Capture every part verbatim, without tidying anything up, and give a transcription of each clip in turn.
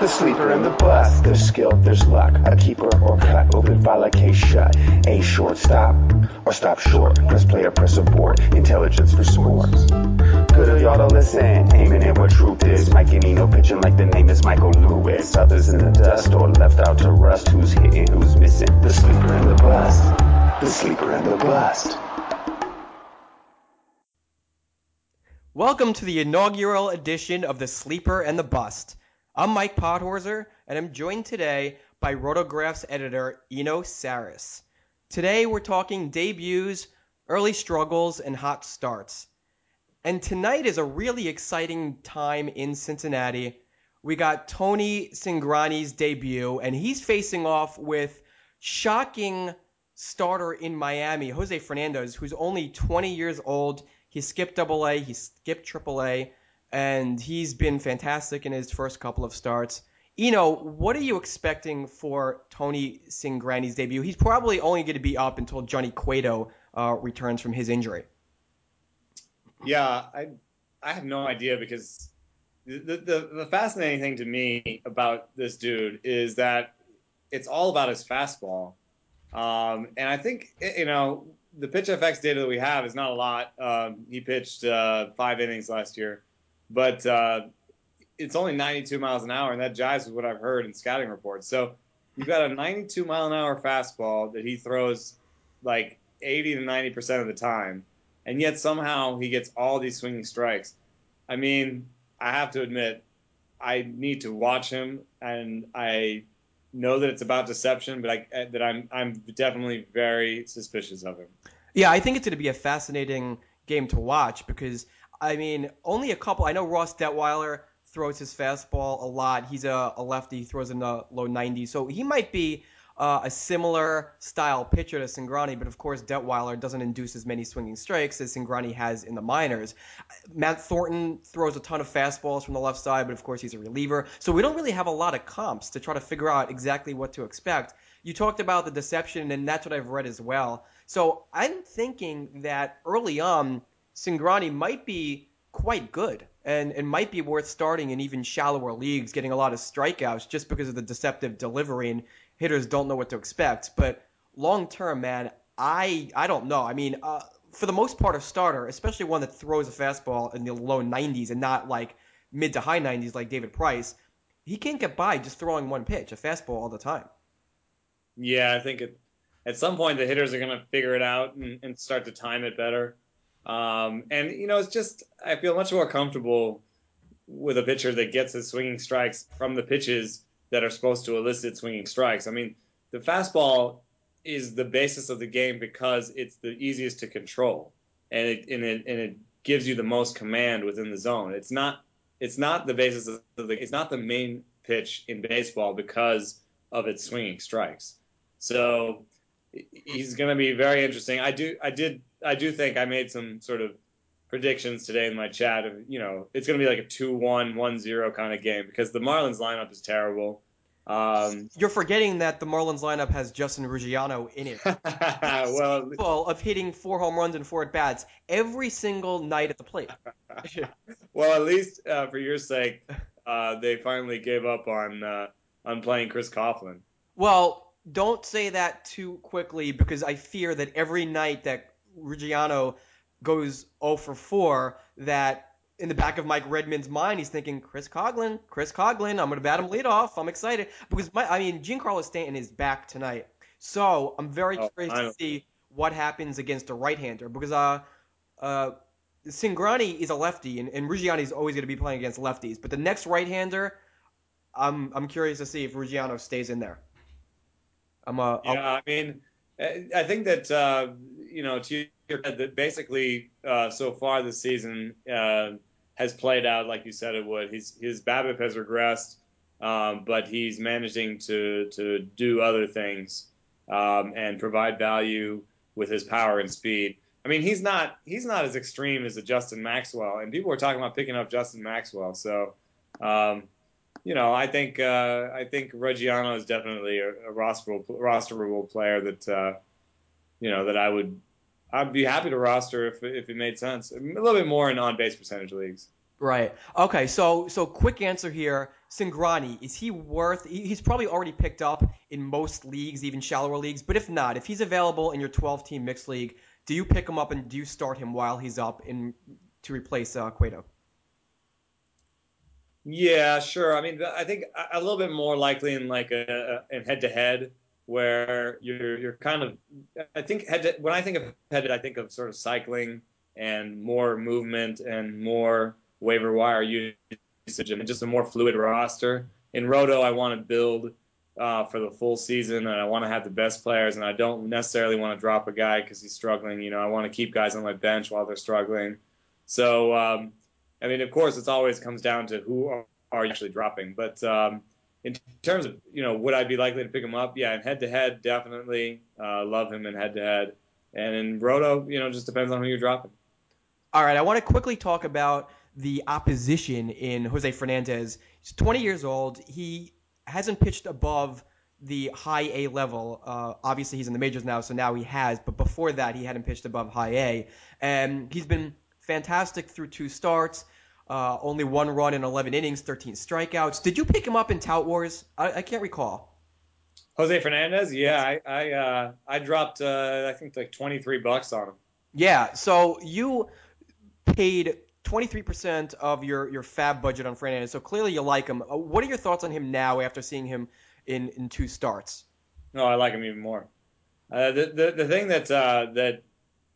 The sleeper and the bus, there's skill, there's luck. A keeper or cut, open file like case shut. A shortstop or stop short. Press play or press abort. Intelligence for sports. Good of y'all to listen, aiming at what truth is. Mike and Eno pitching like the name is Michael Lewis. Others in the dust or left out to rust. Who's hitting, who's missing? The sleeper and the bus. The sleeper and the bust. Welcome to the inaugural edition of The Sleeper and the Bust. I'm Mike Podhorzer, and I'm joined today by Rotographs editor Eno Saris. Today we're talking debuts, early struggles, and hot starts. And tonight is a really exciting time in Cincinnati. We got Tony Cingrani's debut, and he's facing off with shocking starter in Miami, Jose Fernandez, who's only twenty years old. He skipped double A, he skipped triple A. And he's been fantastic in his first couple of starts. Eno, what are you expecting for Tony Cingrani's debut? He's probably only going to be up until Johnny Cueto uh, returns from his injury. Yeah, I I have no idea, because the, the, the fascinating thing to me about this dude is that it's all about his fastball. Um, and I think, you know, the PitchFX data that we have is not a lot. Um, he pitched uh, five innings last year. But uh, it's only ninety-two miles an hour, and that jives with what I've heard in scouting reports. So you've got a ninety-two mile an hour fastball that he throws like eighty to ninety percent of the time, and yet somehow he gets all these swinging strikes. I mean, I have to admit, I need to watch him, and I know that it's about deception, but I, that I'm I'm definitely very suspicious of him. Yeah, I think it's going to be a fascinating game to watch, because I mean, only a couple. I know Ross Detweiler throws his fastball a lot. He's a, a lefty. He throws in the low nineties. So he might be uh, a similar style pitcher to Cingrani. But, of course, Detweiler doesn't induce as many swinging strikes as Cingrani has in the minors. Matt Thornton throws a ton of fastballs from the left side. But, of course, he's a reliever. So we don't really have a lot of comps to try to figure out exactly what to expect. You talked about the deception, and that's what I've read as well. So I'm thinking that early on, Cingrani might be quite good and it might be worth starting in even shallower leagues, getting a lot of strikeouts just because of the deceptive delivery and hitters don't know what to expect. But long term, man, I I don't know. I mean, uh, for the most part, a starter, especially one that throws a fastball in the low nineties and not like mid to high nineties like David Price, he can't get by just throwing one pitch, a fastball all the time. Yeah, I think it, at some point the hitters are going to figure it out and, and start to time it better. Um, and, you know, it's just, I feel much more comfortable with a pitcher that gets his swinging strikes from the pitches that are supposed to elicit swinging strikes. I mean, the fastball is the basis of the game because it's the easiest to control, and it, and it, and it gives you the most command within the zone. It's not, it's not the basis of the, it's not the main pitch in baseball because of its swinging strikes. So he's going to be very interesting. I do, I did. I do think I made some sort of predictions today in my chat of, you know, it's going to be like a two one, one zero kind of game because the Marlins lineup is terrible. Um, You're forgetting that the Marlins lineup has Justin Ruggiano in it. Well, capable of hitting four home runs and four at-bats every single night at the plate. Well, at least uh, for your sake, uh, they finally gave up on, uh, on playing Chris Coghlan. Well, don't say that too quickly, because I fear that every night that Ruggiano goes oh for four, that in the back of Mike Redmond's mind, he's thinking, Chris Coghlan, Chris Coghlan, I'm going to bat him lead off. I'm excited. Because, my, I mean, Giancarlo Stanton is back tonight. So I'm very oh, curious to see what happens against a right-hander. Because uh, uh, Cingrani is a lefty, and, and Ruggiano is always going to be playing against lefties. But the next right-hander, I'm, I'm curious to see if Ruggiano stays in there. I'm uh, Yeah, I'll, I mean, I think that... Uh, you know, to your head, that basically uh, so far this season uh, has played out like you said it would. His his BABIP has regressed, um, but he's managing to to do other things um, and provide value with his power and speed. I mean, he's not he's not as extreme as a Justin Maxwell, and people were talking about picking up Justin Maxwell. So, um, you know, I think uh, I think Ruggiano is definitely a, a rosterable rosterable player that. Uh, You know, that I would I'd be happy to roster if if it made sense. A little bit more in on-base percentage leagues. Right. Okay. So, so quick answer here. Cingrani, is he worth? He, he's probably already picked up in most leagues, even shallower leagues. But if not, if he's available in your twelve-team mixed league, do you pick him up and do you start him while he's up in to replace uh, Cueto? Yeah, sure. I mean, I think a little bit more likely in like a in head-to-head where you're you're kind of. I think head to, when I think of head-to-head, I think of sort of cycling and more movement and more waiver wire usage and just a more fluid roster. In Roto, I want to build uh, for the full season, and I want to have the best players, and I don't necessarily want to drop a guy because he's struggling. You know, I want to keep guys on my bench while they're struggling. So, um, I mean, of course, it's always comes down to who are, are you actually dropping. But um, in terms of, you know, would I be likely to pick him up? Yeah, in head-to-head, definitely. Uh, love him in head-to-head. And in Roto, you know, just depends on who you're dropping. All right, I want to quickly talk about the opposition in Jose Fernandez. He's twenty years old. He hasn't pitched above the high A level. Uh, obviously, he's in the majors now, so now he has. But before that, he hadn't pitched above high A. And he's been fantastic through two starts, uh, only one run in eleven innings, thirteen strikeouts. Did you pick him up in Tout Wars? I, I can't recall. Jose Fernandez? Yeah, I I, uh, I dropped, uh, I think, like twenty-three bucks on him. Yeah, so you paid twenty-three percent of your, your FAAB budget on Fernandez, so clearly you like him. What are your thoughts on him now after seeing him in, in two starts? No, I like him even more. Uh, the, the the thing that uh, that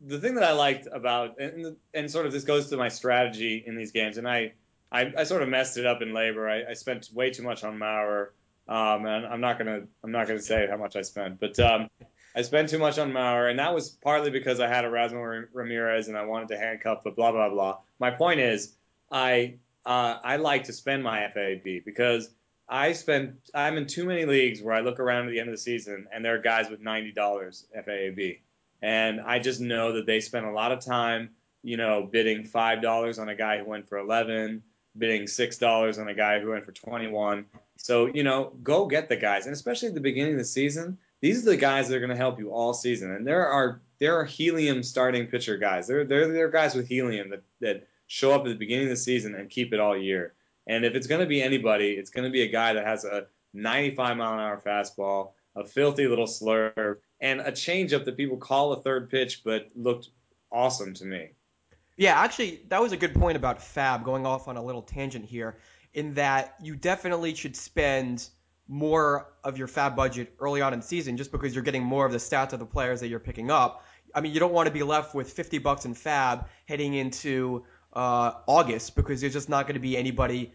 the thing that I liked about and and sort of this goes to my strategy in these games, and I I, I sort of messed it up in labor. I, I spent way too much on Maurer, um, and I'm not gonna I'm not gonna say how much I spent, but um, I spent too much on Maurer, and that was partly because I had Erasmo Ramirez and I wanted to handcuff, but blah blah blah. My point is, I uh, I like to spend my F A A B because I spend I'm in too many leagues where I look around at the end of the season and there are guys with ninety dollars F A A B, and I just know that they spent a lot of time, you know, bidding five dollars on a guy who went for eleven, bidding six dollars on a guy who went for twenty-one. So, you know, go get the guys, and especially at the beginning of the season, these are the guys that are going to help you all season. And there are there are helium starting pitcher guys. There there there are guys with helium that that show up at the beginning of the season and keep it all year. And if it's going to be anybody, it's going to be a guy that has a ninety-five mile an hour fastball, a filthy little slurve, and a changeup that people call a third pitch but looked awesome to me. Yeah, actually, that was a good point about FAAB, going off on a little tangent here, in that you definitely should spend more of your FAAB budget early on in the season just because you're getting more of the stats of the players that you're picking up. I mean, you don't want to be left with fifty bucks in FAAB heading into Uh, August because there's just not going to be anybody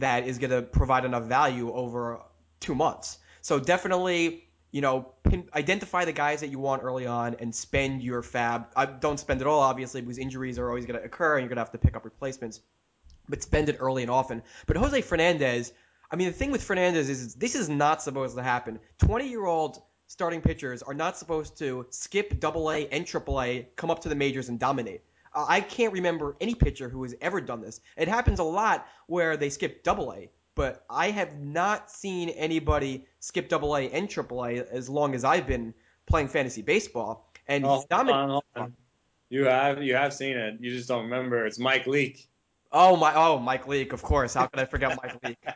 that is going to provide enough value over two months. So definitely, you know, pin, identify the guys that you want early on and spend your FAAB. I don't spend it all, obviously, because injuries are always going to occur and you're going to have to pick up replacements, but spend it early and often. But Jose Fernandez, I mean, the thing with Fernandez is, is this is not supposed to happen. twenty-year-old starting pitchers are not supposed to skip double A and triple A, come up to the majors and dominate. I can't remember any pitcher who has ever done this. It happens a lot where they skip double A, but I have not seen anybody skip double A and triple A as long as I've been playing fantasy baseball. And oh, dominant- oh, you have you have seen it. You just don't remember. It's Mike Leake. Oh my! Oh, Mike Leake. Of course. How could I forget Mike Leake?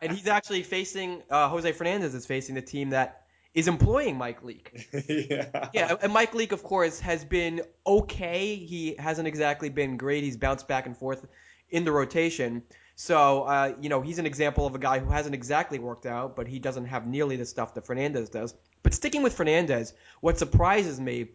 And he's actually facing uh, Jose Fernandez is facing the team that is employing Mike Leake. yeah. yeah, and Mike Leake, of course, has been okay. He hasn't exactly been great. He's bounced back and forth in the rotation. So, uh, you know, he's an example of a guy who hasn't exactly worked out, but he doesn't have nearly the stuff that Fernandez does. But sticking with Fernandez, what surprises me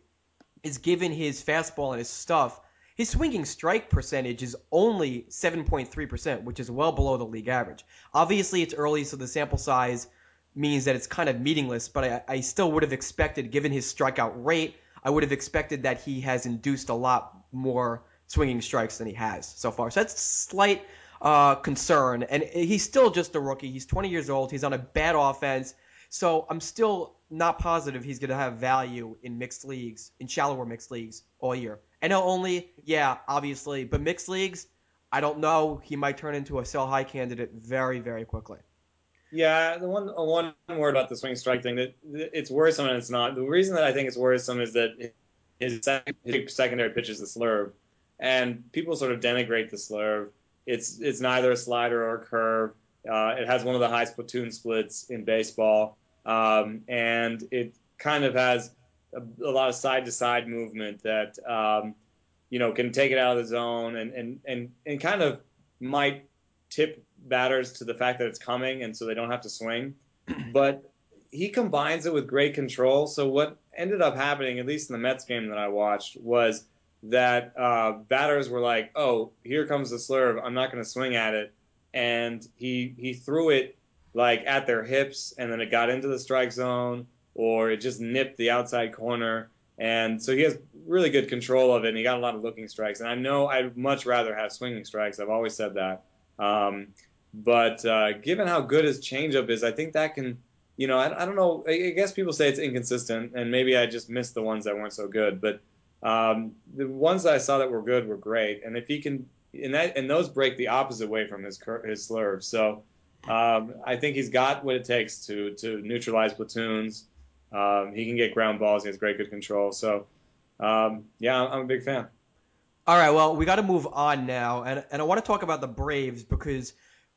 is given his fastball and his stuff, his swinging strike percentage is only seven point three percent, which is well below the league average. Obviously, it's early, so the sample size means that it's kind of meaningless, but I, I still would have expected, given his strikeout rate, I would have expected that he has induced a lot more swinging strikes than he has so far. So that's a slight uh, concern, and he's still just a rookie. He's twenty years old. He's on a bad offense, so I'm still not positive he's going to have value in mixed leagues, in shallower mixed leagues all year. N L only, yeah, obviously, but mixed leagues, I don't know. He might turn into a sell-high candidate very, very quickly. Yeah, the one one word about the swing strike thing that it's worrisome and it's not. The reason that I think it's worrisome is that his secondary pitch is the slurve, and people sort of denigrate the slurve. It's it's neither a slider or a curve. Uh, it has one of the highest platoon splits in baseball, um, and it kind of has a, a lot of side-to-side movement that um, you know can take it out of the zone and and and and kind of might tip batters to the fact that it's coming, and so they don't have to swing. But he combines it with great control. So what ended up happening, at least in the Mets game that I watched, was that uh, batters were like, oh, here comes the slurve. I'm not going to swing at it. And he he threw it like at their hips, and then it got into the strike zone, or it just nipped the outside corner. And so he has really good control of it, and he got a lot of looking strikes. And I know I'd much rather have swinging strikes. I've always said that. Um, but uh, given how good his changeup is, I think that can – You know, I, I don't know. I guess people say it's inconsistent, and maybe I just missed the ones that weren't so good. But um, the ones that I saw that were good were great. And if he can, and that and those break the opposite way from his his slurve. So um, I think he's got what it takes to to neutralize platoons. Um, he can get ground balls. He has great good control. So um, yeah, I'm, I'm a big fan. All right. Well, we got to move on now, and and I want to talk about the Braves because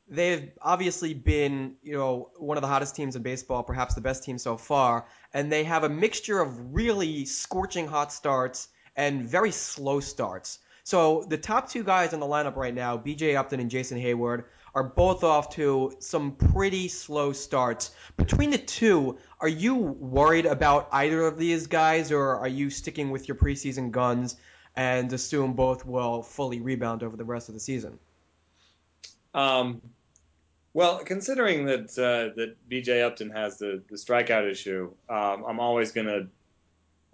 they've obviously been, you know, one of the hottest teams in baseball, perhaps the best team so far. And they have a mixture of really scorching hot starts and very slow starts. So the top two guys in the lineup right now, B J Upton and Jason Heyward, are both off to some pretty slow starts. Between the two, are you worried about either of these guys, or are you sticking with your preseason guns and assume both will fully rebound over the rest of the season? Um, Well, considering that uh, that B J Upton has the, the strikeout issue, um, I'm always gonna.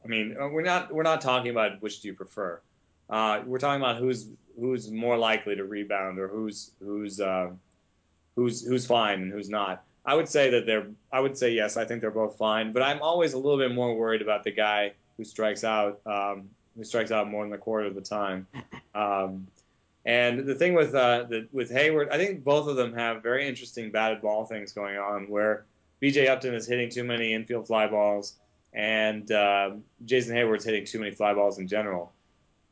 I mean, we're not we're not talking about which do you prefer. Uh, we're talking about who's who's more likely to rebound, or who's who's uh, who's who's fine and who's not. I would say that they're. I would say yes. I think they're both fine, but I'm always a little bit more worried about the guy who strikes out. Um, who strikes out more than a quarter of the time. Um, And the thing with uh, the, with Heyward, I think both of them have very interesting batted ball things going on, where B J Upton is hitting too many infield fly balls, and uh, Jason Heyward's hitting too many fly balls in general.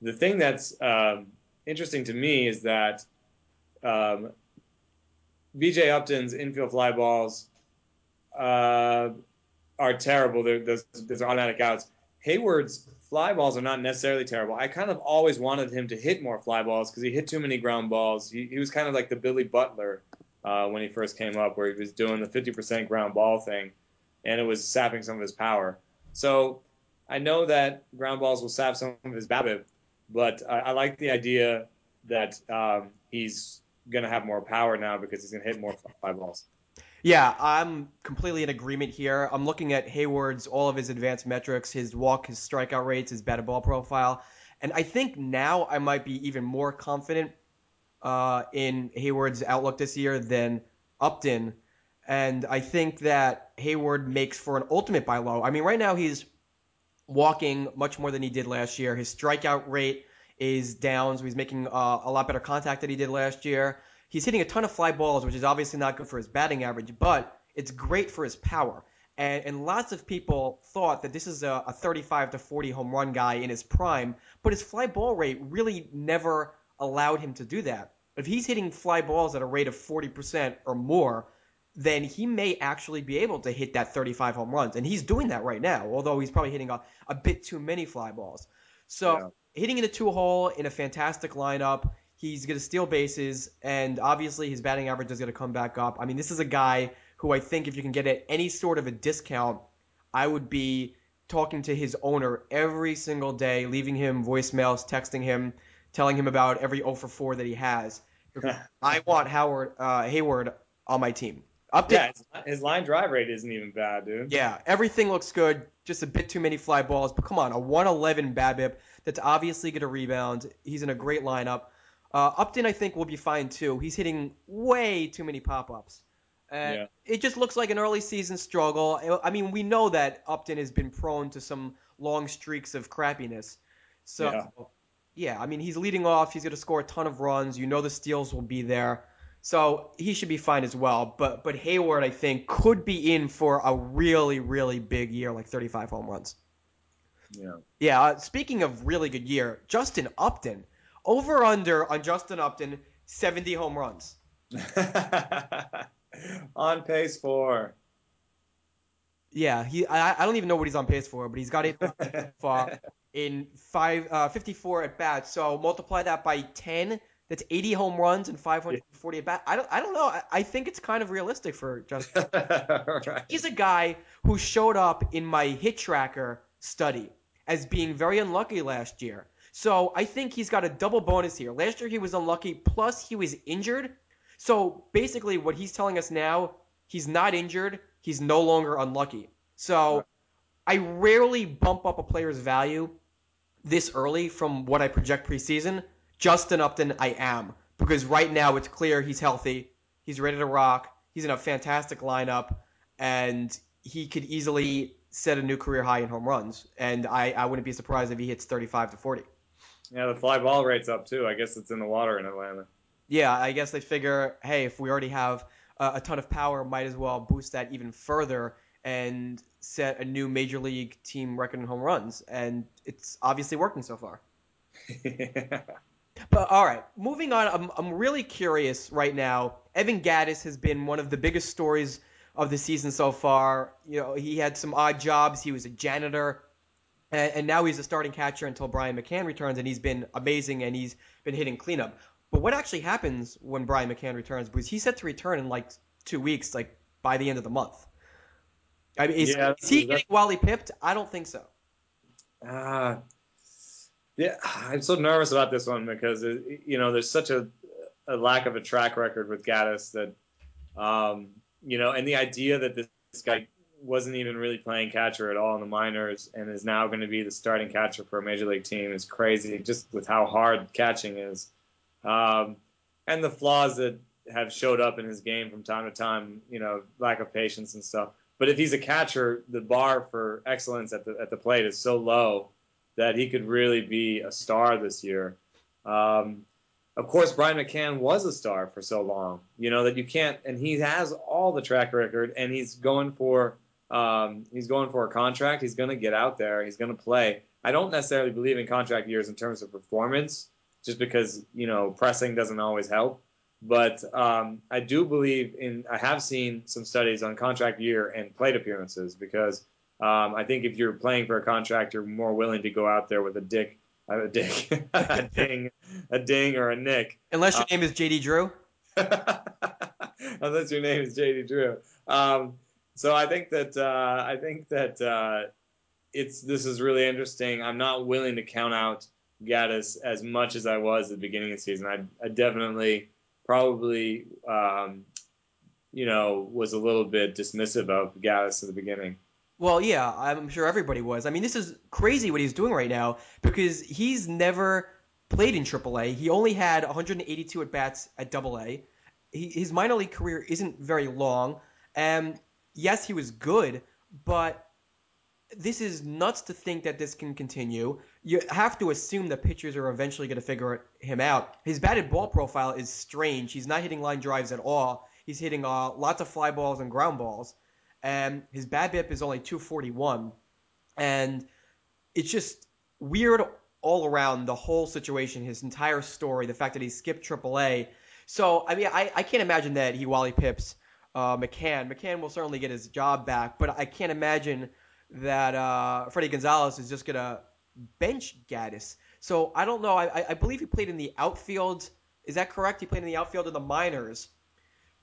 The thing that's uh, interesting to me is that um, B J Upton's infield fly balls uh, are terrible. They're, those, those are automatic outs. Heyward's fly balls are not necessarily terrible. I kind of always wanted him to hit more fly balls because he hit too many ground balls. He, he was kind of like the Billy Butler uh, when he first came up, where he was doing the fifty percent ground ball thing, and it was sapping some of his power. So I know that ground balls will sap some of his BABIP, but I, I like the idea that um, he's going to have more power now because he's going to hit more fly balls. Yeah, I'm completely in agreement here. I'm looking at Heyward's, all of his advanced metrics, his walk, his strikeout rates, his batted ball profile. And I think now I might be even more confident uh, in Heyward's outlook this year than Upton. And I think that Heyward makes for an ultimate buy low. I mean, right now he's walking much more than he did last year. His strikeout rate is down, so he's making uh, a lot better contact than he did last year. He's hitting a ton of fly balls, which is obviously not good for his batting average, but it's great for his power. And, and lots of people thought that this is a, a thirty-five to forty home run guy in his prime, but his fly ball rate really never allowed him to do that. If he's hitting fly balls at a rate of forty percent or more, then he may actually be able to hit that thirty-five home runs. And he's doing that right now, although he's probably hitting a, a bit too many fly balls. So yeah. Hitting in a two-hole in a fantastic lineup, he's going to steal bases, and obviously his batting average is going to come back up. I mean, this is a guy who I think if you can get at any sort of a discount, I would be talking to his owner every single day, leaving him voicemails, texting him, telling him about every oh for four that he has. I want Howard, uh, Heyward on my team. Up yeah, his line drive rate isn't even bad, dude. Yeah, everything looks good, just a bit too many fly balls. But come on, a one eleven BABIP that's obviously going to rebound. He's in a great lineup. Uh, Upton, I think, will be fine, too. He's hitting way too many pop-ups. And yeah. It just looks like an early season struggle. I mean, we know that Upton has been prone to some long streaks of crappiness. So, yeah, yeah I mean, he's leading off. He's going to score a ton of runs. You know the steals will be there. So he should be fine as well. But, but Heyward, I think, could be in for a really, really big year, like thirty-five home runs. Yeah. Yeah, uh, speaking of really good year, Justin Upton. Over-under on Justin Upton seventy home runs. On pace for. Yeah, he. I, I don't even know what he's on pace for, but he's got eight far in five uh, fifty-four at bats. So multiply that by ten. That's eighty home runs and five hundred forty at bat. I don't. I don't know. I, I think it's kind of realistic for Justin. Right. He's a guy who showed up in my hit tracker study as being very unlucky last year. So I think he's got a double bonus here. Last year he was unlucky, plus he was injured. So basically, what he's telling us now, he's not injured. He's no longer unlucky. So right. I rarely bump up a player's value this early from what I project preseason. Justin Upton, I am, because right now it's clear he's healthy, he's ready to rock, he's in a fantastic lineup, and he could easily set a new career high in home runs, and I, I wouldn't be surprised if he hits thirty-five to forty. Yeah, the fly ball rate's up too. I guess it's in the water in Atlanta. Yeah, I guess they figure, hey, if we already have a, a ton of power, might as well boost that even further and set a new major league team record in home runs, and it's obviously working so far. Yeah. But all right, moving on. I'm I'm really curious right now. Evan Gattis has been one of the biggest stories of the season so far. You know, he had some odd jobs. He was a janitor, and, and now he's a starting catcher until Brian McCann returns, and he's been amazing, and he's been hitting cleanup. But what actually happens when Brian McCann returns? Because he's set to return in like two weeks, like by the end of the month. I mean, is, yeah, is he getting Wally pipped? I don't think so. Ah. Uh... Yeah, I'm so nervous about this one because, you know, there's such a, a lack of a track record with Gattis that, um, you know, and the idea that this, this guy wasn't even really playing catcher at all in the minors and is now going to be the starting catcher for a major league team is crazy, just with how hard catching is. Um, and the flaws that have showed up in his game from time to time, you know, lack of patience and stuff. But if he's a catcher, the bar for excellence at the at the plate is so low that he could really be a star this year. Um, of course, Brian McCann was a star for so long, you know, that you can't, and he has all the track record, and he's going for um, he's going for a contract. He's going to get out there. He's going to play. I don't necessarily believe in contract years in terms of performance, just because, you know, pressing doesn't always help. But um, I do believe in, I have seen some studies on contract year and plate appearances, because Um, I think if you're playing for a contract, you're more willing to go out there with a dick, a dick, a ding, a ding, or a nick. Unless your um, name is J D Drew. Unless your name is J D Drew. Um, so I think that uh, I think that uh, it's this is really interesting. I'm not willing to count out Gattis as much as I was at the beginning of the season. I, I definitely probably um, you know was a little bit dismissive of Gattis at the beginning. Well, yeah, I'm sure everybody was. I mean, this is crazy what he's doing right now because he's never played in triple A. He only had one hundred eighty-two at-bats at double A. He, his minor league career isn't very long. And yes, he was good, but this is nuts to think that this can continue. You have to assume that pitchers are eventually going to figure him out. His batted ball profile is strange. He's not hitting line drives at all. He's hitting uh, lots of fly balls and ground balls. And his BABIP is only two forty-one, and it's just weird all around, the whole situation, his entire story, the fact that he skipped triple A. So, I mean, I, I can't imagine that he Wally pips uh, McCann. McCann will certainly get his job back, but I can't imagine that uh, Freddie Gonzalez is just going to bench Gattis. So, I don't know. I, I believe he played in the outfield. Is that correct? He played in the outfield in the minors.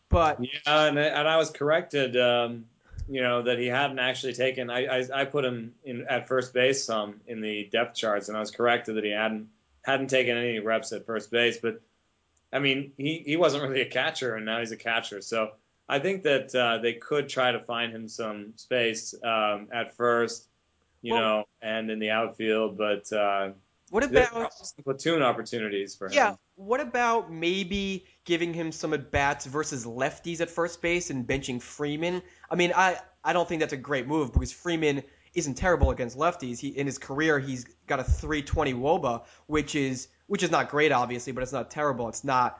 But yeah, and I, and I was corrected. Um... You know, that he hadn't actually taken. I, I I put him in at first base some in the depth charts, and I was corrected that he hadn't hadn't taken any reps at first base. But I mean, he, he wasn't really a catcher, and now he's a catcher. So I think that uh, they could try to find him some space um, at first, you well, know, and in the outfield. But uh, what about some platoon opportunities for him? Yeah. What about maybe giving him some at-bats versus lefties at first base and benching Freeman? I mean, I, I don't think that's a great move because Freeman isn't terrible against lefties. He in his career, he's got a three twenty wOBA, which is which is not great, obviously, but it's not terrible. It's not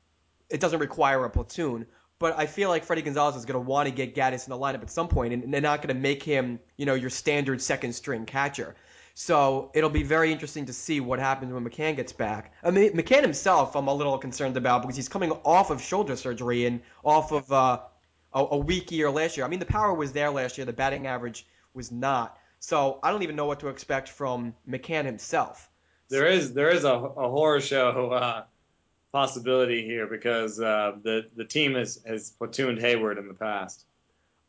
– it doesn't require a platoon. But I feel like Freddie Gonzalez is going to want to get Gattis in the lineup at some point, and they're not going to make him, you know, your standard second-string catcher. So it'll be very interesting to see what happens when McCann gets back. I mean, McCann himself, I'm a little concerned about because he's coming off of shoulder surgery and off of uh, a, a weak year last year. I mean, the power was there last year. The batting average was not. So I don't even know what to expect from McCann himself. There is there is a, a horror show uh, possibility here because uh, the, the team has, has platooned Heyward in the past.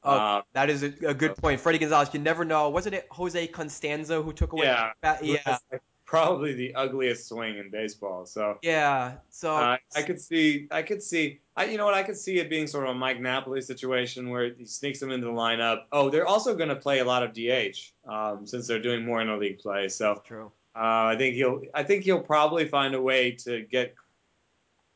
Oh, uh, that is a, a good point. Freddie Gonzalez, you never know. Wasn't it Jose Constanzo who took away? Yeah, bat? yeah. Probably the ugliest swing in baseball. So yeah, so uh, I could see, I could see, I, you know what? I could see it being sort of a Mike Napoli situation where he sneaks them into the lineup. Oh, they're also going to play a lot of D H um, since they're doing more interleague play. So true. Uh, I think he'll, I think he'll probably find a way to get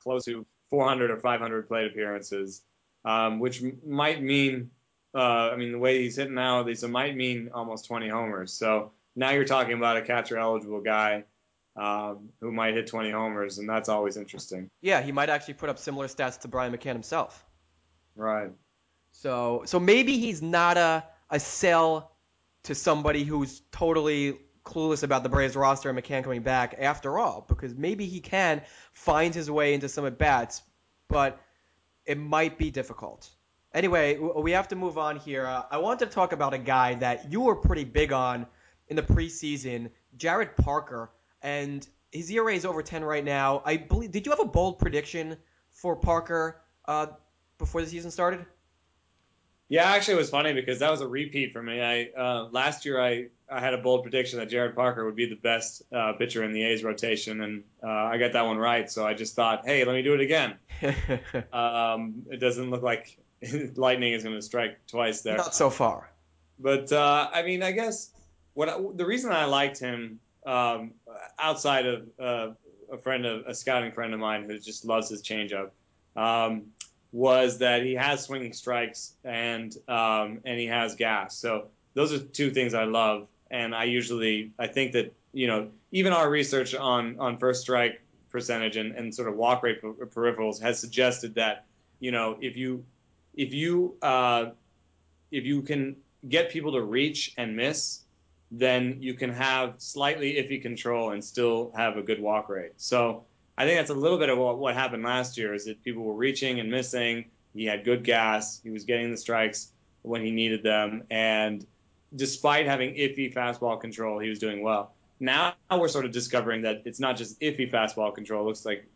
close to four hundred or five hundred plate appearances, um, which might mean. Uh, I mean, the way he's hitting now, these might mean almost twenty homers. So now you're talking about a catcher-eligible guy um, who might hit twenty homers, and that's always interesting. Yeah, he might actually put up similar stats to Brian McCann himself. Right. So so maybe he's not a, a sell to somebody who's totally clueless about the Braves roster and McCann coming back after all, because maybe he can find his way into some at-bats, but it might be difficult. Anyway, we have to move on here. Uh, I want to talk about a guy that you were pretty big on in the preseason, Jarrod Parker, and his E R A is over ten right now. I believe. Did you have a bold prediction for Parker uh, before the season started? Yeah, actually, it was funny because that was a repeat for me. I uh, last year I, I had a bold prediction that Jarrod Parker would be the best uh, pitcher in the A's rotation, and uh, I got that one right. So I just thought, hey, let me do it again. um, it doesn't look like. Lightning is going to strike twice there. Not so far. But, uh, I mean, I guess what I, the reason I liked him um, outside of uh, a friend, of, a scouting friend of mine who just loves his changeup, um, was that he has swinging strikes and um, and he has gas. So those are two things I love. And I usually, I think that, you know, even our research on, on first strike percentage and, and sort of walk rate per, peripherals has suggested that, you know, if you – If you uh, if you can get people to reach and miss, then you can have slightly iffy control and still have a good walk rate. So I think that's a little bit of what, what happened last year is that people were reaching and missing. He had good gas. He was getting the strikes when he needed them. And despite having iffy fastball control, he was doing well. Now we're sort of discovering that it's not just iffy fastball control. It looks like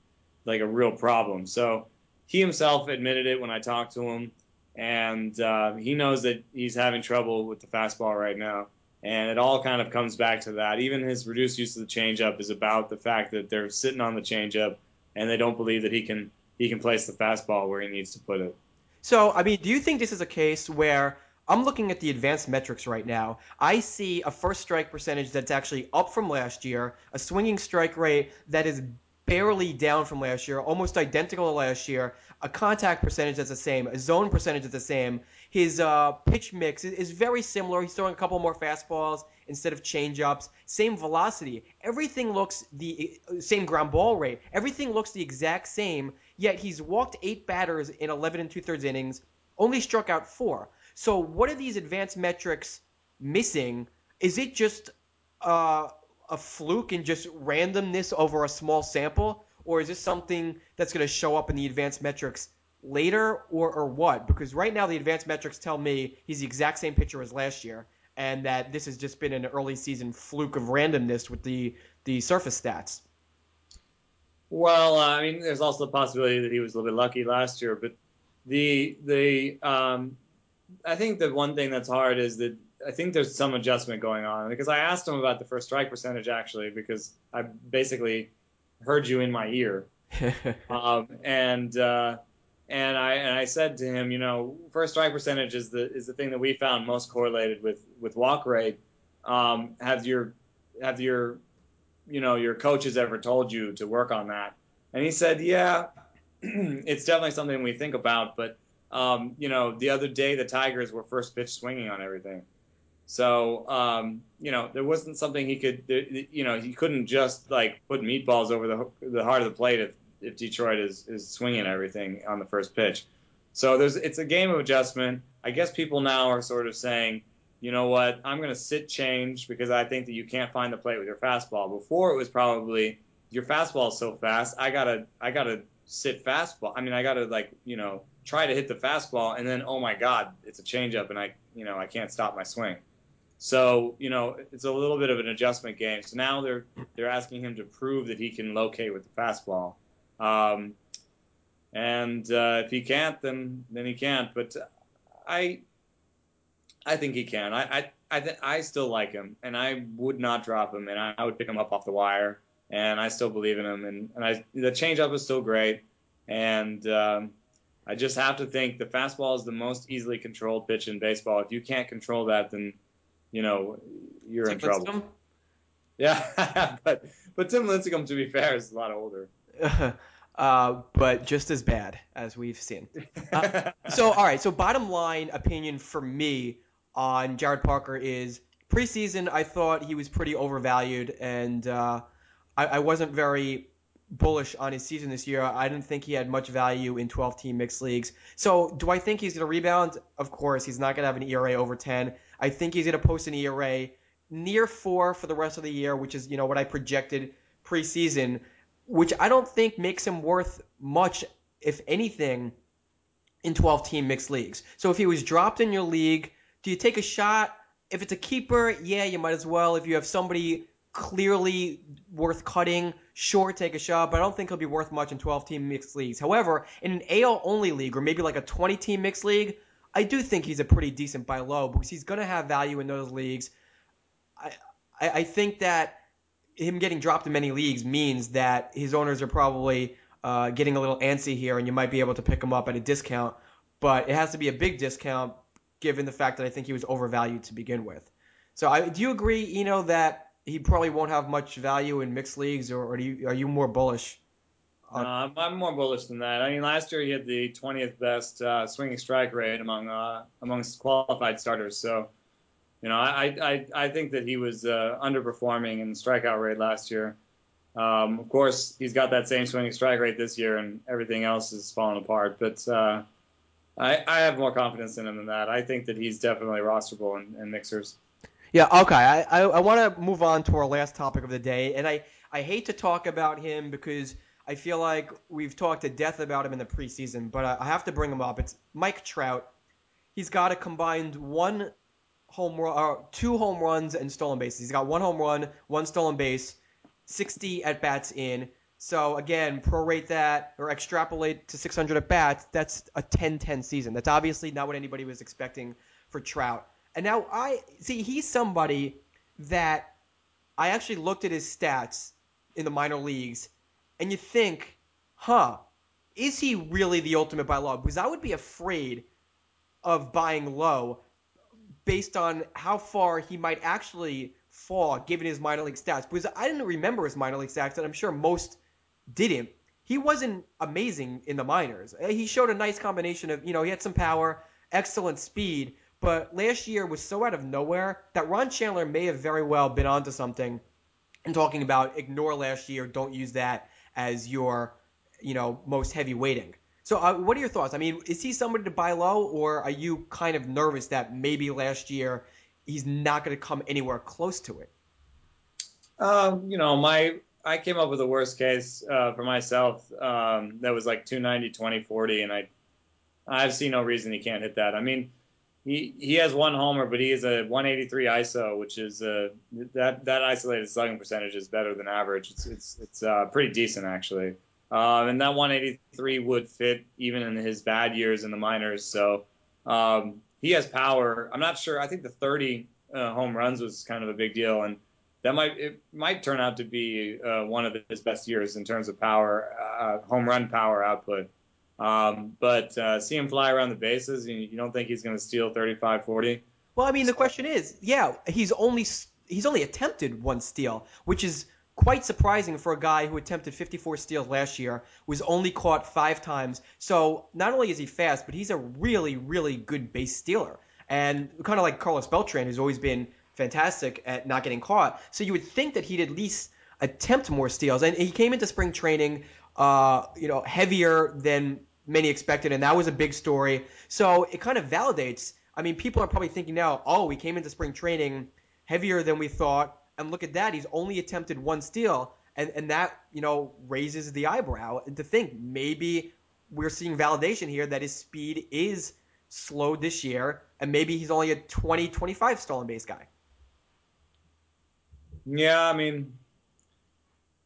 like a real problem. So he himself admitted it when I talked to him, and uh, he knows that he's having trouble with the fastball right now. And it all kind of comes back to that. Even his reduced use of the changeup is about the fact that they're sitting on the changeup, and they don't believe that he can he can place the fastball where he needs to put it. So, I mean, do you think this is a case where I'm looking at the advanced metrics right now? I see a first strike percentage that's actually up from last year, a swinging strike rate that is barely down from last year, almost identical to last year, a contact percentage that's the same, a zone percentage that's the same. His uh, pitch mix is, is very similar. He's throwing a couple more fastballs instead of changeups. Same velocity. Everything looks the same ground ball rate. Everything looks the exact same, yet he's walked eight batters in eleven and two-thirds innings, only struck out four. So what are these advanced metrics missing? Is it just uh, – a fluke and just randomness over a small sample, or is this something that's going to show up in the advanced metrics later, or, or what? Because right now the advanced metrics tell me he's the exact same pitcher as last year, and that this has just been an early season fluke of randomness with the, the surface stats. Well, I mean, there's also the possibility that he was a little bit lucky last year, but the the um, I think the one thing that's hard is that I think there's some adjustment going on because I asked him about the first strike percentage actually, because I basically heard you in my ear. um, and, uh, and I, and I said to him, you know, first strike percentage is the, is the thing that we found most correlated with, with walk rate. Um, have your, have your, you know, your coaches ever told you to work on that? And he said, yeah, it's definitely something we think about, but, um, you know, the other day the Tigers were first pitch swinging on everything. So, um, you know, there wasn't something he could, you know, he couldn't just like put meatballs over the the heart of the plate if, if Detroit is, is swinging everything on the first pitch. So there's it's a game of adjustment. I guess people now are sort of saying, you know what, I'm going to sit change because I think that you can't find the plate with your fastball. Before it was probably, your fastball is so fast, I got to I gotta sit fastball. I mean, I got to, like, you know, try to hit the fastball, and then, oh, my God, it's a changeup, and I, you know, I can't stop my swing. So, you know, it's a little bit of an adjustment game. So now they're they're asking him to prove that he can locate with the fastball. Um, and uh, if he can't, then then he can't. But I I think he can. I I I, th- I still like him, and I would not drop him, and I, I would pick him up off the wire. And I still believe in him. And, and I, the changeup is still great. And um, I just have to think the fastball is the most easily controlled pitch in baseball. If you can't control that, then – you know, you're Tim in trouble. Lincecum? Yeah, but but Tim Lincecum, to be fair, is a lot older. Uh, but just as bad as we've seen. Uh, so, all right, so bottom line opinion for me on Jarrod Parker is preseason I thought he was pretty overvalued, and uh, I, I wasn't very bullish on his season this year. I didn't think he had much value in twelve-team mixed leagues. So do I think he's going to rebound? Of course, he's not going to have an E R A over ten. I think he's going to post an E R A near four for the rest of the year, which is, you know, what I projected preseason, which I don't think makes him worth much, if anything, in twelve-team mixed leagues. So if he was dropped in your league, do you take a shot? If it's a keeper, yeah, you might as well. If you have somebody clearly worth cutting, sure, take a shot, but I don't think he'll be worth much in twelve-team mixed leagues. However, in an A L-only league or maybe like a twenty-team mixed league, I do think he's a pretty decent buy low because he's going to have value in those leagues. I, I I think that him getting dropped in many leagues means that his owners are probably uh, getting a little antsy here, and you might be able to pick him up at a discount. But it has to be a big discount given the fact that I think he was overvalued to begin with. So I, do you agree, Eno, that he probably won't have much value in mixed leagues, or, or do you, are you more bullish? Uh, I'm, I'm more bullish than that. I mean, last year he had the twentieth best uh, swinging strike rate among uh, amongst qualified starters. So, you know, I I, I think that he was uh, underperforming in the strikeout rate last year. Um, of course, he's got that same swinging strike rate this year, and everything else is falling apart. But uh, I I have more confidence in him than that. I think that he's definitely rosterable in, in mixers. Yeah. Okay. I I, I want to move on to our last topic of the day, and I I hate to talk about him because I feel like we've talked to death about him in the preseason, but I have to bring him up. It's Mike Trout. He's got a combined one home run, or two home runs and stolen bases. He's got one home run, one stolen base, sixty at bats in. So again, prorate that or extrapolate to six hundred at bats. That's a ten ten season. That's obviously not what anybody was expecting for Trout. And now I see he's somebody that I actually looked at his stats in the minor leagues. And you think, huh, is he really the ultimate buy low? Because I would be afraid of buying low based on how far he might actually fall given his minor league stats. Because I didn't remember his minor league stats, and I'm sure most didn't. He wasn't amazing in the minors. He showed a nice combination of, you know, he had some power, excellent speed, but last year was so out of nowhere that Ron Chandler may have very well been onto something and talking about ignore last year, don't use that as your, you know, most heavy weighting. So uh, what are your thoughts? I mean, is he somebody to buy low, or are you kind of nervous that maybe last year he's not going to come anywhere close to it? Uh, you know, my I came up with a worst case uh, for myself um, that was like two ninety, twenty forty, and I I see no reason he can't hit that. I mean, he he has one homer, but he is a one eighty-three I S O, which is uh, that that isolated slugging percentage is better than average. It's it's it's uh, pretty decent actually, um, and that one eighty-three would fit even in his bad years in the minors. So um, he has power. I'm not sure. I think the thirty uh, home runs was kind of a big deal, and that might it might turn out to be uh, one of his best years in terms of power, uh, home run power output. Um, but uh, see him fly around the bases, you, you don't think he's going to steal thirty-five, forty? Well, I mean, the question is, yeah, he's only he's only attempted one steal, which is quite surprising for a guy who attempted fifty-four steals last year, was only caught five times. So not only is he fast, but he's a really, really good base stealer. And kind of like Carlos Beltran, who's always been fantastic at not getting caught. So you would think that he'd at least attempt more steals. And he came into spring training, uh, you know, heavier than many expected, and that was a big story. So it kind of validates I mean, people are probably thinking now, oh, we came into spring training heavier than we thought, and look at that, he's only attempted one steal, and, and that, you know, raises the eyebrow. And to think maybe we're seeing validation here that his speed is slow this year, and maybe he's only a twenty, twenty-five stolen base guy. Yeah, I mean,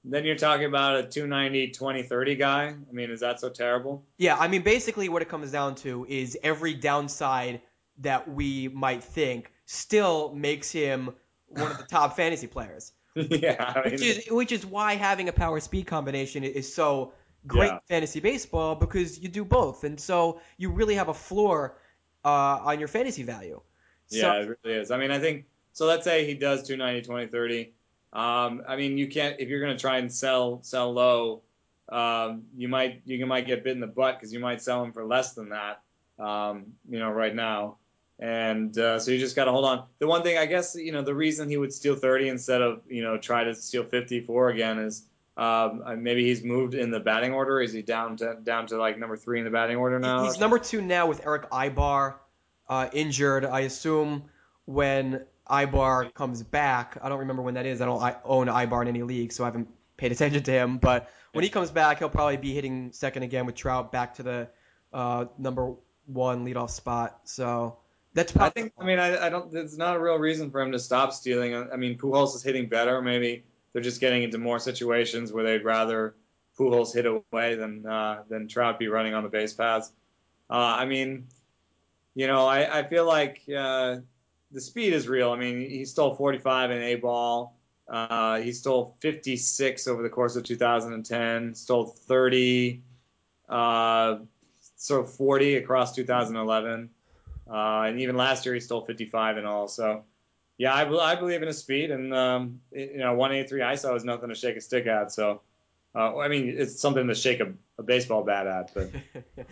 then you're talking about a two ninety, twenty, thirty guy. I mean, is that so terrible? Yeah, I mean, basically what it comes down to is every downside that we might think still makes him one of the top fantasy players. Yeah. I mean, which is, which is why having a power-speed combination is so great yeah. in fantasy baseball, because you do both. And so you really have a floor uh, on your fantasy value. So, yeah, it really is. I mean, I think – so let's say he does two ninety, twenty, thirty. Um, I mean, you can't – if you're going to try and sell sell low, um, you might you might get bit in the butt because you might sell him for less than that, um, you know, right now. And uh, so you just got to hold on. The one thing, I guess, you know, the reason he would steal thirty instead of, you know, try to steal fifty-four again is um, maybe he's moved in the batting order. Is he down to down to like number three in the batting order now? He's number two now with Erick Aybar uh, injured. I assume when Aybar comes back, I don't remember when that is. I don't I own Aybar in any league, so I haven't paid attention to him. But when he comes back, he'll probably be hitting second again with Trout back to the uh, number one leadoff spot. So. That's I think. I mean, I, I don't. There's not a real reason for him to stop stealing. I mean, Pujols is hitting better. Maybe they're just getting into more situations where they'd rather Pujols hit away than uh, than Trout be running on the base paths. Uh, I mean, you know, I, I feel like uh, the speed is real. I mean, he stole forty-five in A ball. Uh, he stole fifty-six over the course of two thousand ten. Stole thirty, uh, so forty across two thousand eleven. Uh, and even last year, he stole fifty-five in all. So, yeah, I, I believe in his speed. And, um, it, you know, one eighty-three I S O is nothing to shake a stick at. So, uh, I mean, it's something to shake a, a baseball bat at. But.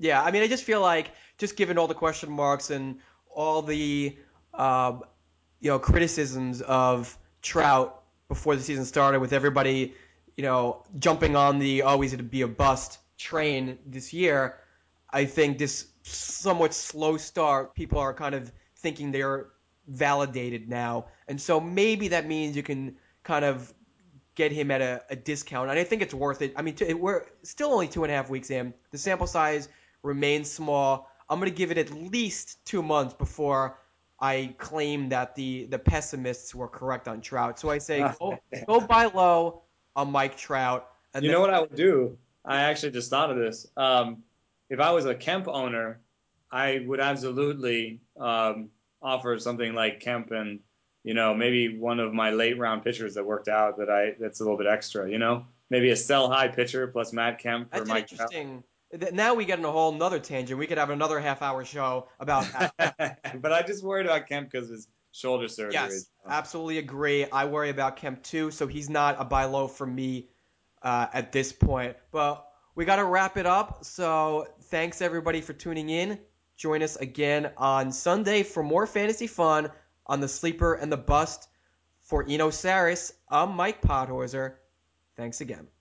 Yeah, I mean, I just feel like just given all the question marks and all the, um, you know, criticisms of Trout before the season started with everybody, you know, jumping on the always going to be a bust train this year, I think this – somewhat slow start, people are kind of thinking they're validated now. And so maybe that means you can kind of get him at a, a discount. And I think it's worth it. I mean, t- we're still only two and a half weeks in. The sample size remains small. I'm going to give it at least two months before I claim that the, the pessimists were correct on Trout. So I say, go, go buy low on Mike Trout. And you then- know what I would do? I actually just thought of this. Um, If I was a Kemp owner, I would absolutely um, offer something like Kemp and, you know, maybe one of my late round pitchers that worked out that I that's a little bit extra, you know, maybe a sell high pitcher plus Matt Kemp. That's or Mike interesting. Trout. Now we get in a whole nother tangent. We could have another half hour show about that. But I just worried about Kemp because his shoulder surgery. Yes, absolutely agree. I worry about Kemp too, so he's not a buy low for me uh, at this point. But we got to wrap it up. So thanks, everybody, for tuning in. Join us again on Sunday for more fantasy fun on the Sleeper and the Bust. For Eno Saris, I'm Mike Podhorzer. Thanks again.